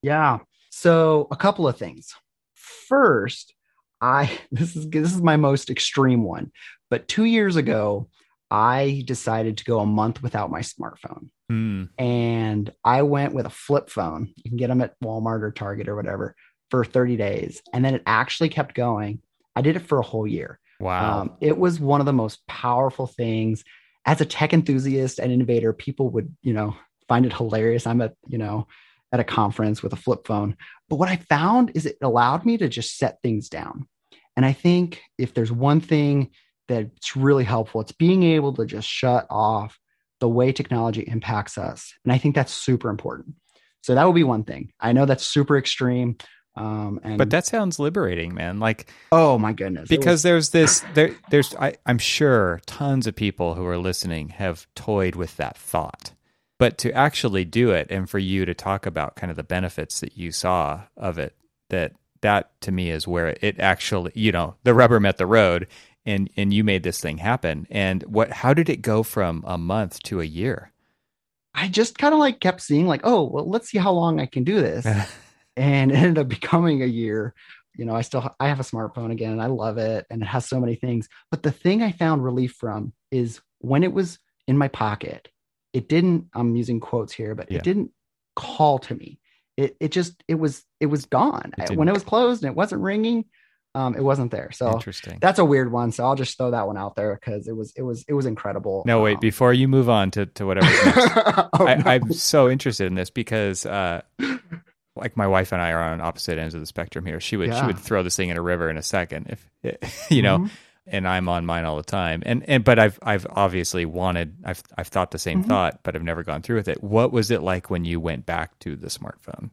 Yeah. So a couple of things. First, I this is this is my most extreme one, but two years ago, I decided to go a month without my smartphone. Mm. And I went with a flip phone. You can get them at Walmart or Target or whatever for thirty days. And then it actually kept going. I did it for a whole year. Wow. Um, it was one of the most powerful things. As a tech enthusiast and innovator, people would, you know, find it hilarious. I'm a, you know, at a conference with a flip phone. But what I found is it allowed me to just set things down. And I think if there's one thing that's really helpful, it's being able to just shut off the way technology impacts us. And I think that's super important. So that would be one thing. I know that's super extreme. Um, and but that sounds liberating, man. Like, oh my goodness. Because was... there's this, there, there's, I, I'm sure tons of people who are listening have toyed with that thought. But to actually do it, and for you to talk about kind of the benefits that you saw of it, that that to me is where it actually, you know, the rubber met the road, and and you made this thing happen. And what? How did it go from a month to a year? I just kind of like kept seeing like, oh, well, let's see how long I can do this, and it ended up becoming a year. You know, I still ha- I have a smartphone again, and I love it, and it has so many things. But the thing I found relief from is when it was in my pocket. It didn't, I'm using quotes here, but yeah. It didn't call to me. It it just, it was, it was gone. It when it was closed and it wasn't ringing, um, it wasn't there. So interesting. That's a weird one. So I'll just throw that one out there because it was, it was, it was incredible. No, wait, um, before you move on to, to whatever, oh, I, no. I'm so interested in this because uh, like my wife and I are on opposite ends of the spectrum here. She would, yeah. she would throw this thing in a river in a second if, you know, mm-hmm. And I'm on mine all the time. And, and, but I've, I've obviously wanted, I've, I've thought the same mm-hmm. thought, but I've never gone through with it. What was it like when you went back to the smartphone?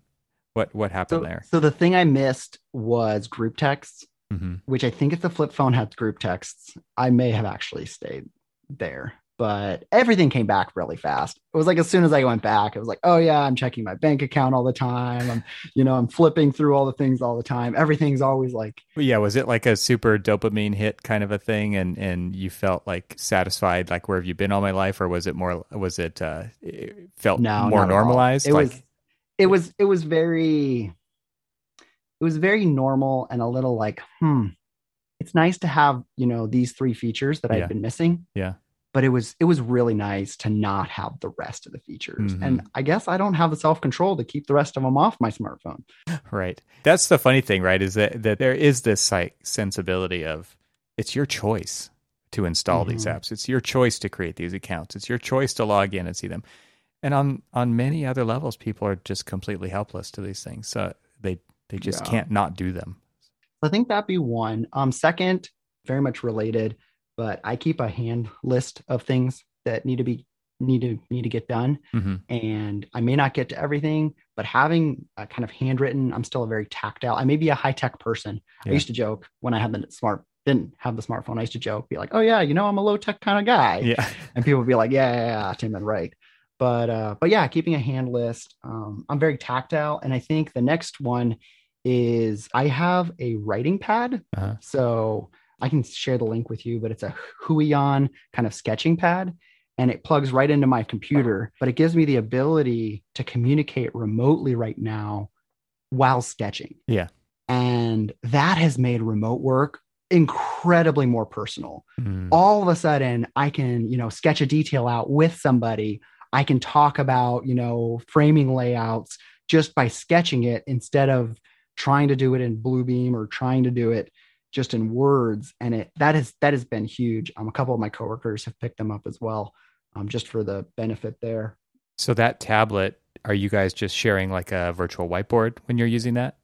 What, what happened so, there? So the thing I missed was group texts, mm-hmm. which I think if the flip phone had group texts, I may have actually stayed there. but everything came back really fast. It was like, as soon as I went back, it was like, oh yeah, I'm checking my bank account all the time. I'm, you know, I'm flipping through all the things all the time. Everything's always like, yeah. Was it like a super dopamine hit kind of a thing? And, and you felt like satisfied, like, where have you been all my life? Or was it more, was it, uh, it felt no, more normalized? It like, was, it was, it was very, it was very normal and a little like, Hmm, it's nice to have, you know, these three features that yeah. I've been missing. Yeah. But it was it was really nice to not have the rest of the features. Mm-hmm. And I guess I don't have the self-control to keep the rest of them off my smartphone. Right. That's the funny thing, right? Is that, that there is this like sensibility of it's your choice to install mm-hmm. these apps. It's your choice to create these accounts. It's your choice to log in and see them. And on on many other levels, people are just completely helpless to these things. So they, they just yeah. can't not do them. I think that'd be one. Um, second, very much related, but I keep a hand list of things that need to be need to need to get done. Mm-hmm. And I may not get to everything, but having a kind of handwritten, I'm still a very tactile. I may be a high tech person. Yeah. I used to joke when I had the smart, didn't have the smartphone. I used to joke, be like, oh yeah, you know, I'm a low tech kind of guy. Yeah. And people would be like, yeah, yeah, yeah, Tim and right. But, uh, but yeah, keeping a hand list. Um, I'm very tactile. And I think the next one is I have a writing pad. Uh-huh. So I can share the link with you, but it's a Huion kind of sketching pad, and it plugs right into my computer, but it gives me the ability to communicate remotely right now while sketching. Yeah. And that has made remote work incredibly more personal. Mm. All of a sudden I can, you know, sketch a detail out with somebody. I can talk about, you know, framing layouts just by sketching it instead of trying to do it in Bluebeam or trying to do it just in words. And it, that is, that has been huge. Um, a couple of my coworkers have picked them up as well, um, just for the benefit there. So that tablet, are you guys just sharing like a virtual whiteboard when you're using that?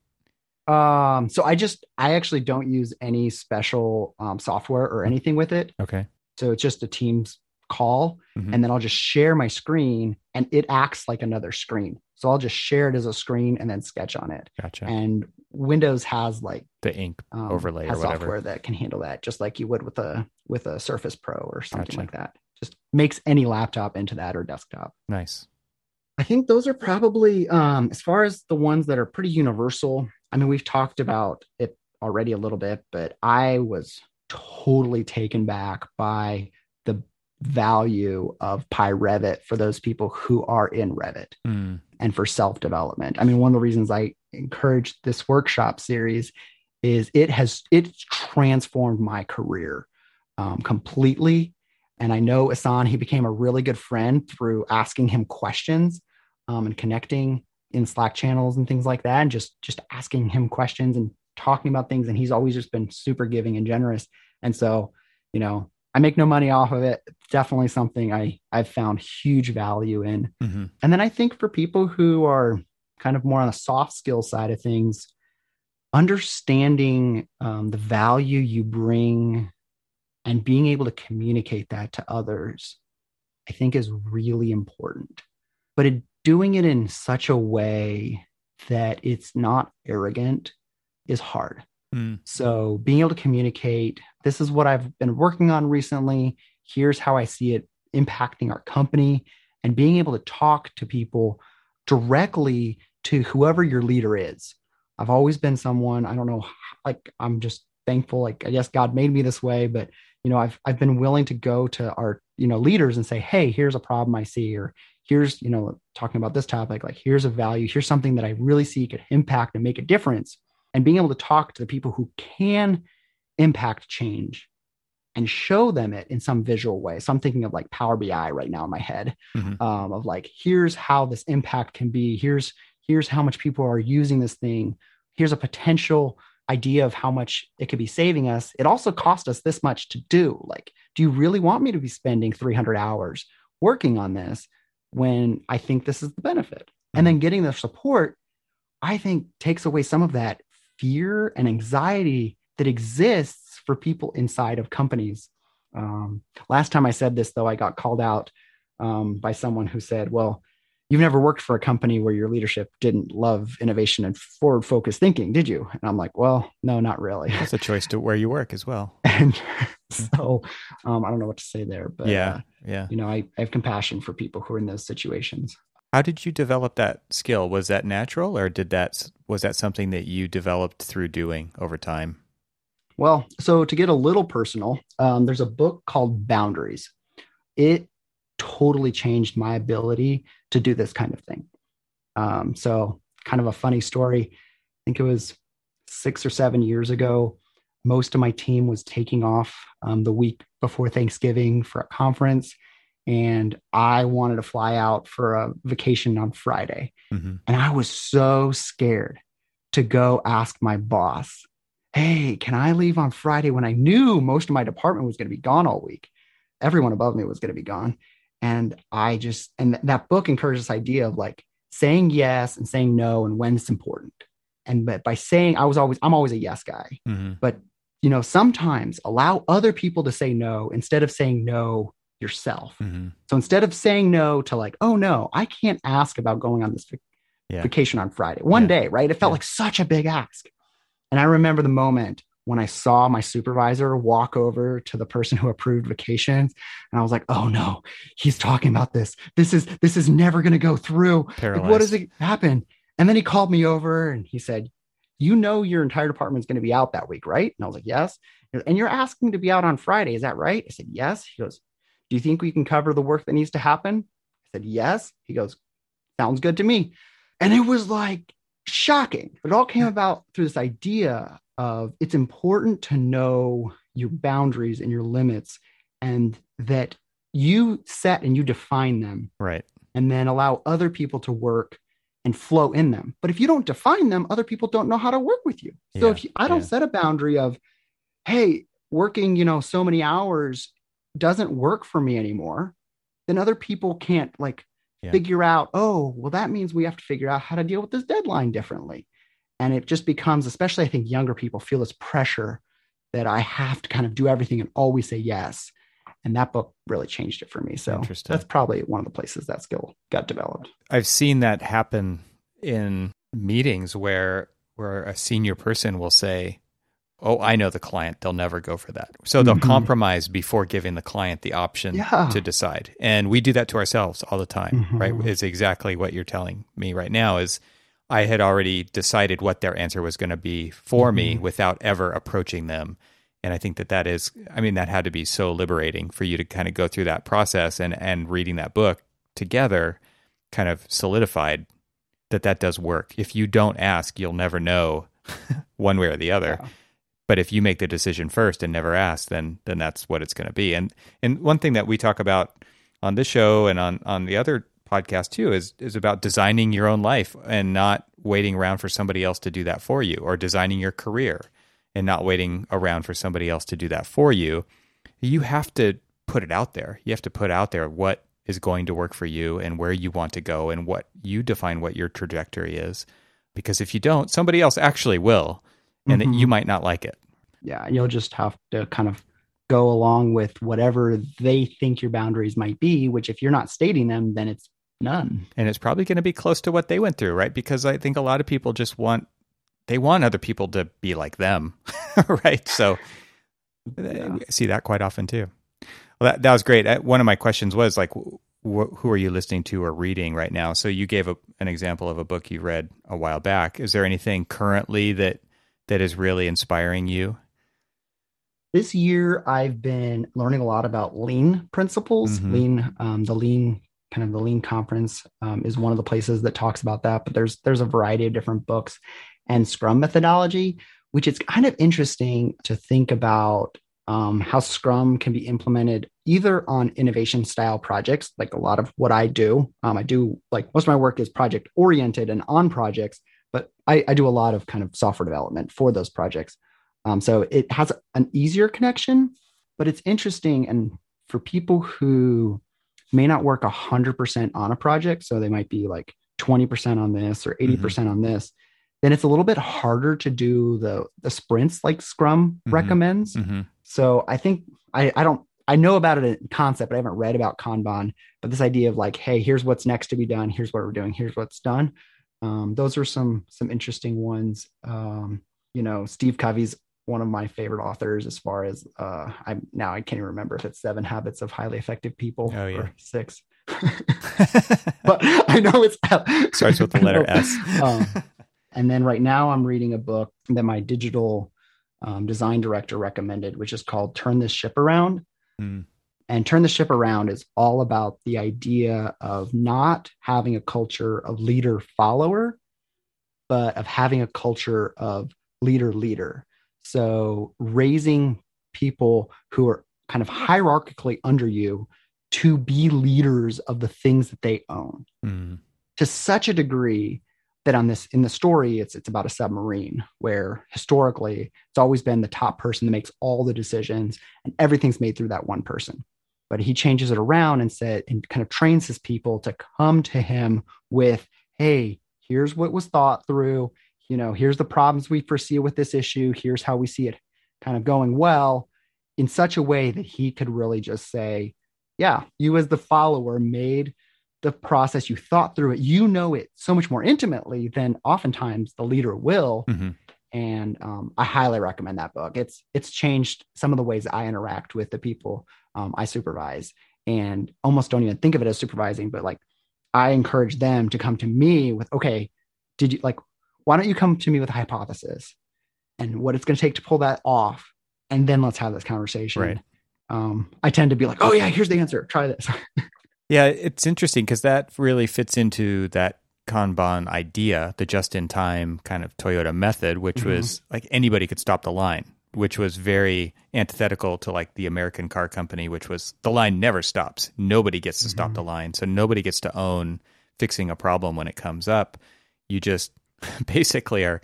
Um, so I just, I actually don't use any special um, software or anything with it. Okay. So it's just a Teams call mm-hmm. and then I'll just share my screen and it acts like another screen. So I'll just share it as a screen and then sketch on it. Gotcha. And Windows has like the ink um, overlay or whatever software that can handle that, just like you would with a with a Surface Pro or something gotcha. Like that. Just makes any laptop into that or desktop. Nice. I think those are probably um, as far as the ones that are pretty universal. I mean, we've talked about it already a little bit, but I was totally taken back by the value of PyRevit for those people who are in Revit mm. and for self-development. I mean, one of the reasons I encouraged this workshop series is it has, it's transformed my career um, completely. And I know Ehsan, he became a really good friend through asking him questions um, and connecting in Slack channels and things like that. And just, just asking him questions and talking about things. And he's always just been super giving and generous. And so, you know, I make no money off of it. It's definitely something I, I've found huge value in. Mm-hmm. And then I think for people who are kind of more on the soft skill side of things, understanding um, the value you bring and being able to communicate that to others, I think is really important. But it, doing it in such a way that it's not arrogant is hard. Mm. So being able to communicate, this is what I've been working on recently. Here's how I see it impacting our company, and being able to talk to people directly to whoever your leader is. I've always been someone, I don't know, like, I'm just thankful. Like, I guess God made me this way, but you know, I've, I've been willing to go to our, you know, leaders and say, hey, here's a problem I see, or here's, you know, talking about this topic, like here's a value, here's something that I really see could impact and make a difference. And being able to talk to the people who can impact change and show them it in some visual way. So I'm thinking of like Power B I right now in my head mm-hmm. um, of like, here's how this impact can be. Here's, here's how much people are using this thing. Here's a potential idea of how much it could be saving us. It also cost us this much to do. Like, do you really want me to be spending three hundred hours working on this when I think this is the benefit? Mm-hmm. And then getting the support, I think, takes away some of that fear and anxiety that exists for people inside of companies. Um, last time I said this, though, I got called out um, by someone who said, well, you've never worked for a company where your leadership didn't love innovation and forward-focused thinking, did you? And I'm like, well, no, not really. That's a choice to where you work as well. And so um, I don't know what to say there, but yeah, uh, yeah. You know, I, I have compassion for people who are in those situations. How did you develop that skill? Was that natural, or did that was that something that you developed through doing over time? Well, so to get a little personal, um, there's a book called Boundaries. It totally changed my ability to do this kind of thing. Um, so kind of a funny story. I think it was six or seven years ago. Most of my team was taking off um, the week before Thanksgiving for a conference. And I wanted to fly out for a vacation on Friday. Mm-hmm. And I was so scared to go ask my boss, hey, can I leave on Friday, when I knew most of my department was going to be gone all week? Everyone above me was going to be gone. And I just, and th- that book encouraged this idea of like saying yes and saying no and when it's important. And but by saying, I was always, I'm always a yes guy. Mm-hmm. But, you know, sometimes allow other people to say no instead of saying no yourself. Mm-hmm. So instead of saying no to like, oh no, I can't ask about going on this vac- yeah. vacation on Friday. One yeah. day, right? It felt yeah. like such a big ask. And I remember the moment when I saw my supervisor walk over to the person who approved vacations, and I was like, oh no, he's talking about this. This is, this is never going to go through. Like, what does it happen? And then he called me over and he said, you know, your entire department is going to be out that week, right? And I was like, yes. And you're asking to be out on Friday. Is that right? I said, yes. He goes, do you think we can cover the work that needs to happen? I said, yes. He goes, sounds good to me. And it was like shocking. It all came about through this idea of it's important to know your boundaries and your limits, and that you set and you define them. Right. And then allow other people to work and flow in them. But if you don't define them, other people don't know how to work with you. So yeah, if you, I don't yeah. set a boundary of, hey, working, you know, so many hours doesn't work for me anymore, then other people can't like yeah. figure out, oh, well, that means we have to figure out how to deal with this deadline differently. And it just becomes, especially I think younger people feel this pressure that I have to kind of do everything and always say yes. And that book really changed it for me. So that's probably one of the places that skill got developed. I've seen that happen in meetings where, where a senior person will say, oh, I know the client, they'll never go for that. So they'll mm-hmm. compromise before giving the client the option yeah. to decide. And we do that to ourselves all the time, mm-hmm. right? It's exactly what you're telling me right now is I had already decided what their answer was going to be for mm-hmm. me without ever approaching them. And I think that that is, I mean, that had to be so liberating for you to kind of go through that process, and, and reading that book together kind of solidified that that does work. If you don't ask, you'll never know one way or the other. Yeah. But if you make the decision first and never ask, then then that's what it's going to be. And and one thing that we talk about on this show and on, on the other podcast too is is about designing your own life and not waiting around for somebody else to do that for you, or designing your career and not waiting around for somebody else to do that for you. You have to put it out there. You have to put out there what is going to work for you and where you want to go and what you define what your trajectory is. Because if you don't, somebody else actually will. And mm-hmm. that you might not like it. Yeah, you'll just have to kind of go along with whatever they think your boundaries might be, which if you're not stating them, then it's none. And it's probably going to be close to what they went through, right? Because I think a lot of people just want, they want other people to be like them, right? So yeah. I see that quite often too. Well, that, that was great. One of my questions was like, wh- who are you listening to or reading right now? So you gave a, an example of a book you read a while back. Is there anything currently that that is really inspiring you? This year, I've been learning a lot about lean principles. Mm-hmm. Lean, um, the lean kind of the lean conference um, is one of the places that talks about that. But there's there's a variety of different books, and Scrum methodology, which it's kind of interesting to think about um, how Scrum can be implemented either on innovation style projects, like a lot of what I do. Um, I do like most of my work is project oriented and on projects. But I, I do a lot of kind of software development for those projects. Um, so it has an easier connection, but it's interesting. And for people who may not work one hundred percent on a project, so they might be like twenty percent on this or eighty percent mm-hmm. on this, then it's a little bit harder to do the, the sprints like Scrum mm-hmm. recommends. Mm-hmm. So I think I, I don't I know about it in concept, but I haven't read about Kanban, but this idea of like, hey, here's what's next to be done. Here's what we're doing. Here's what's done. Um, those are some, some interesting ones. Um, you know, Steve Covey's one of my favorite authors as far as uh, I now I can't even remember if it's Seven Habits of Highly Effective People oh, yeah. or six, but I know it's starts with the letter S. um, and then right now I'm reading a book that my digital um, design director recommended, which is called Turn This Ship Around. Mm. And Turn the Ship Around is all about the idea of not having a culture of leader follower, but of having a culture of leader leader. So raising people who are kind of hierarchically under you to be leaders of the things that they own mm. to such a degree that on this, in the story, it's, it's about a submarine where historically it's always been the top person that makes all the decisions and everything's made through that one person. But he changes it around and said, and kind of trains his people to come to him with, hey, here's what was thought through. You know, here's the problems we foresee with this issue. Here's how we see it kind of going well in such a way that he could really just say, yeah, you as the follower made the process, you thought through it, you know it so much more intimately than oftentimes the leader will. Mm-hmm. And um, I highly recommend that book. It's, it's changed some of the ways I interact with the people um, I supervise, and almost don't even think of it as supervising, but like I encourage them to come to me with, okay, did you like, why don't you come to me with a hypothesis and what it's going to take to pull that off? And then let's have this conversation. Right. Um, I tend to be like, oh yeah, here's the answer. Try this. Yeah. It's interesting because that really fits into that Kanban idea, the just-in-time kind of Toyota method, which mm-hmm. was like anybody could stop the line, which was very antithetical to like the American car company, which was the line never stops. Nobody gets to mm-hmm. stop the line. So nobody gets to own fixing a problem when it comes up. You just basically are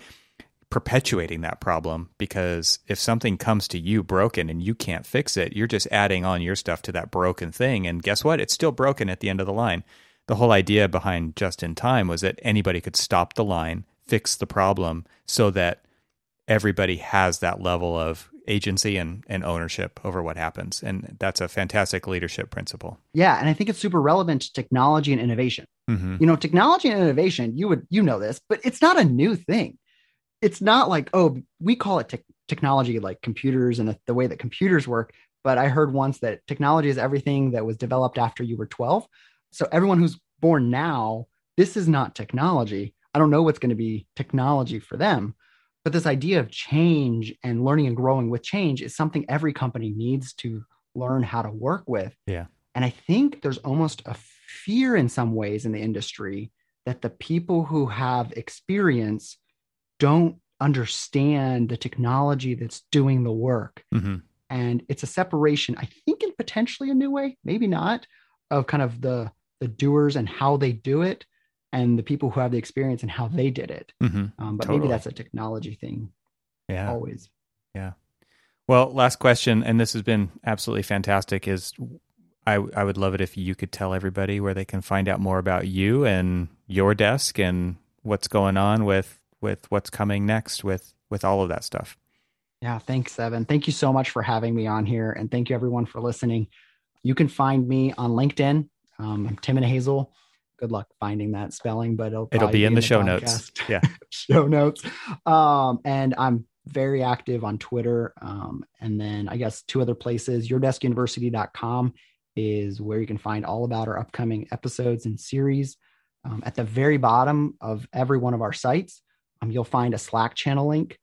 perpetuating that problem, because if something comes to you broken and you can't fix it, you're just adding on your stuff to that broken thing. And guess what? It's still broken at the end of the line. The whole idea behind just in time was that anybody could stop the line, fix the problem so that everybody has that level of agency and, and ownership over what happens. And that's a fantastic leadership principle. Yeah. And I think it's super relevant to technology and innovation. Mm-hmm. You know, technology and innovation, you would, you know this, but it's not a new thing. It's not like, oh, we call it te- technology, like computers and the, the way that computers work. But I heard once that technology is everything that was developed after you were twelve. So everyone who's born now, this is not technology. I don't know what's going to be technology for them. But this idea of change and learning and growing with change is something every company needs to learn how to work with. Yeah. And I think there's almost a fear in some ways in the industry that the people who have experience don't understand the technology that's doing the work. Mm-hmm. And it's a separation, I think, in potentially a new way, maybe not, of kind of the, the doers and how they do it, and the people who have the experience and how they did it. Mm-hmm. Um, but totally. Maybe that's a technology thing. Yeah. Always. Yeah. Well, last question, and this has been absolutely fantastic, is I, I would love it if you could tell everybody where they can find out more about you and your desk and what's going on with, with what's coming next with, with all of that stuff. Yeah. Thanks, Evan. Thank you so much for having me on here. And thank you everyone for listening. You can find me on LinkedIn. Um, I'm Timon Hazel. Good luck finding that spelling, but it'll, it'll be in, be in the, the show podcast. notes. Yeah. show notes. Um, and I'm very active on Twitter. Um, and then I guess two other places, your desk university dot com is where you can find all about our upcoming episodes and series. Um, at the very bottom of every one of our sites, um, you'll find a Slack channel link,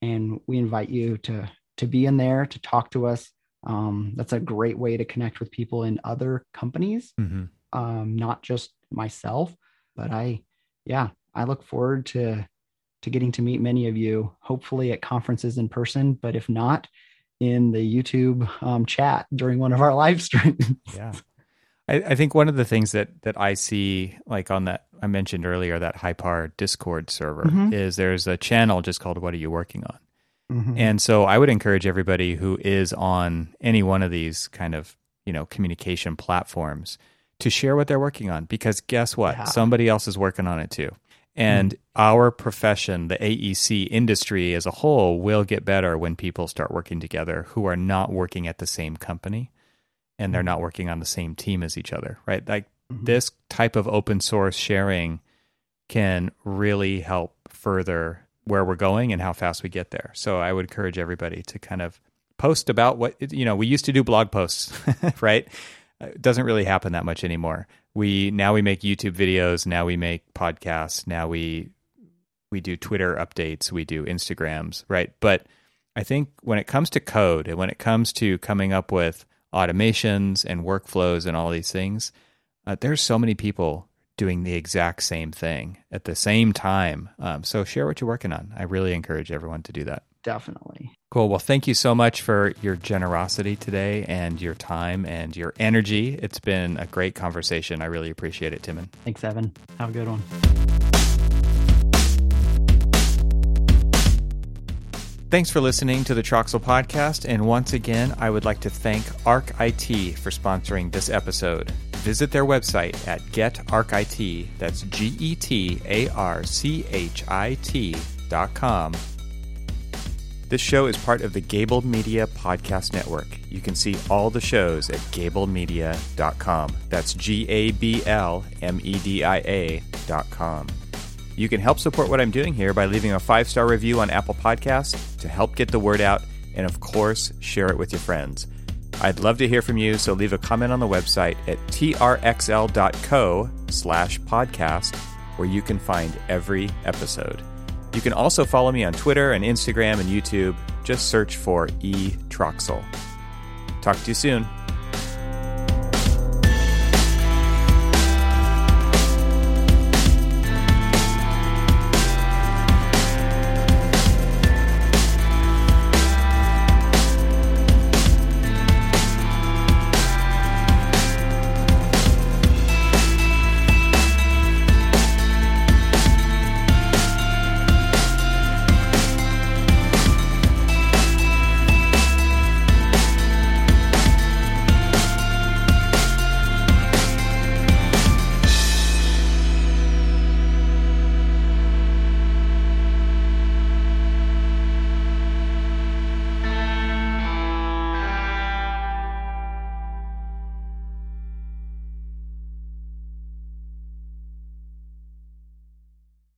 and we invite you to, to be in there, to talk to us. Um, that's a great way to connect with people in other companies. Mm-hmm. Um, not just myself, but I, yeah, I look forward to, to getting to meet many of you, hopefully at conferences in person, but if not, in the YouTube um, chat during one of our live streams. Yeah. I, I think one of the things that, that I see, like on that, I mentioned earlier, that Hypar Discord server mm-hmm. is there's a channel just called, What Are You Working On? Mm-hmm. And so I would encourage everybody who is on any one of these kind of, you know, communication platforms to share what they're working on, because guess what? Yeah. Somebody else is working on it too. And mm. our profession, the A E C industry as a whole, will get better when people start working together who are not working at the same company. and they're not working on the same team as each other, right? Like mm-hmm. this type of open source sharing can really help further where we're going and how fast we get there. So I would encourage everybody to kind of post about what, you know, we used to do blog posts, right? It doesn't really happen that much anymore. We now we make YouTube videos, now we make podcasts, now we we do Twitter updates, we do Instagrams, right? But I think when it comes to code and when it comes to coming up with automations and workflows and all these things, uh, there's so many people doing the exact same thing at the same time. Um, so share what you're working on. I really encourage everyone to do that. Definitely. Cool. Well, thank you so much for your generosity today and your time and your energy. It's been a great conversation. I really appreciate it, Timon. Thanks, Evan. Have a good one. Thanks for listening to the Troxel Podcast. And once again, I would like to thank Arc I T for sponsoring this episode. Visit their website at get arc I T, that's G E T A R C H I T dot com. This show is part of the Gable Media Podcast Network. You can see all the shows at gable media dot com. That's G A B L M E D I A dot com. You can help support what I'm doing here by leaving a five-star review on Apple Podcasts to help get the word out, and of course, share it with your friends. I'd love to hear from you, so leave a comment on the website at T R X L dot co slash podcast, where you can find every episode. You can also follow me on Twitter and Instagram and YouTube. Just search for eTroxel. Talk to you soon.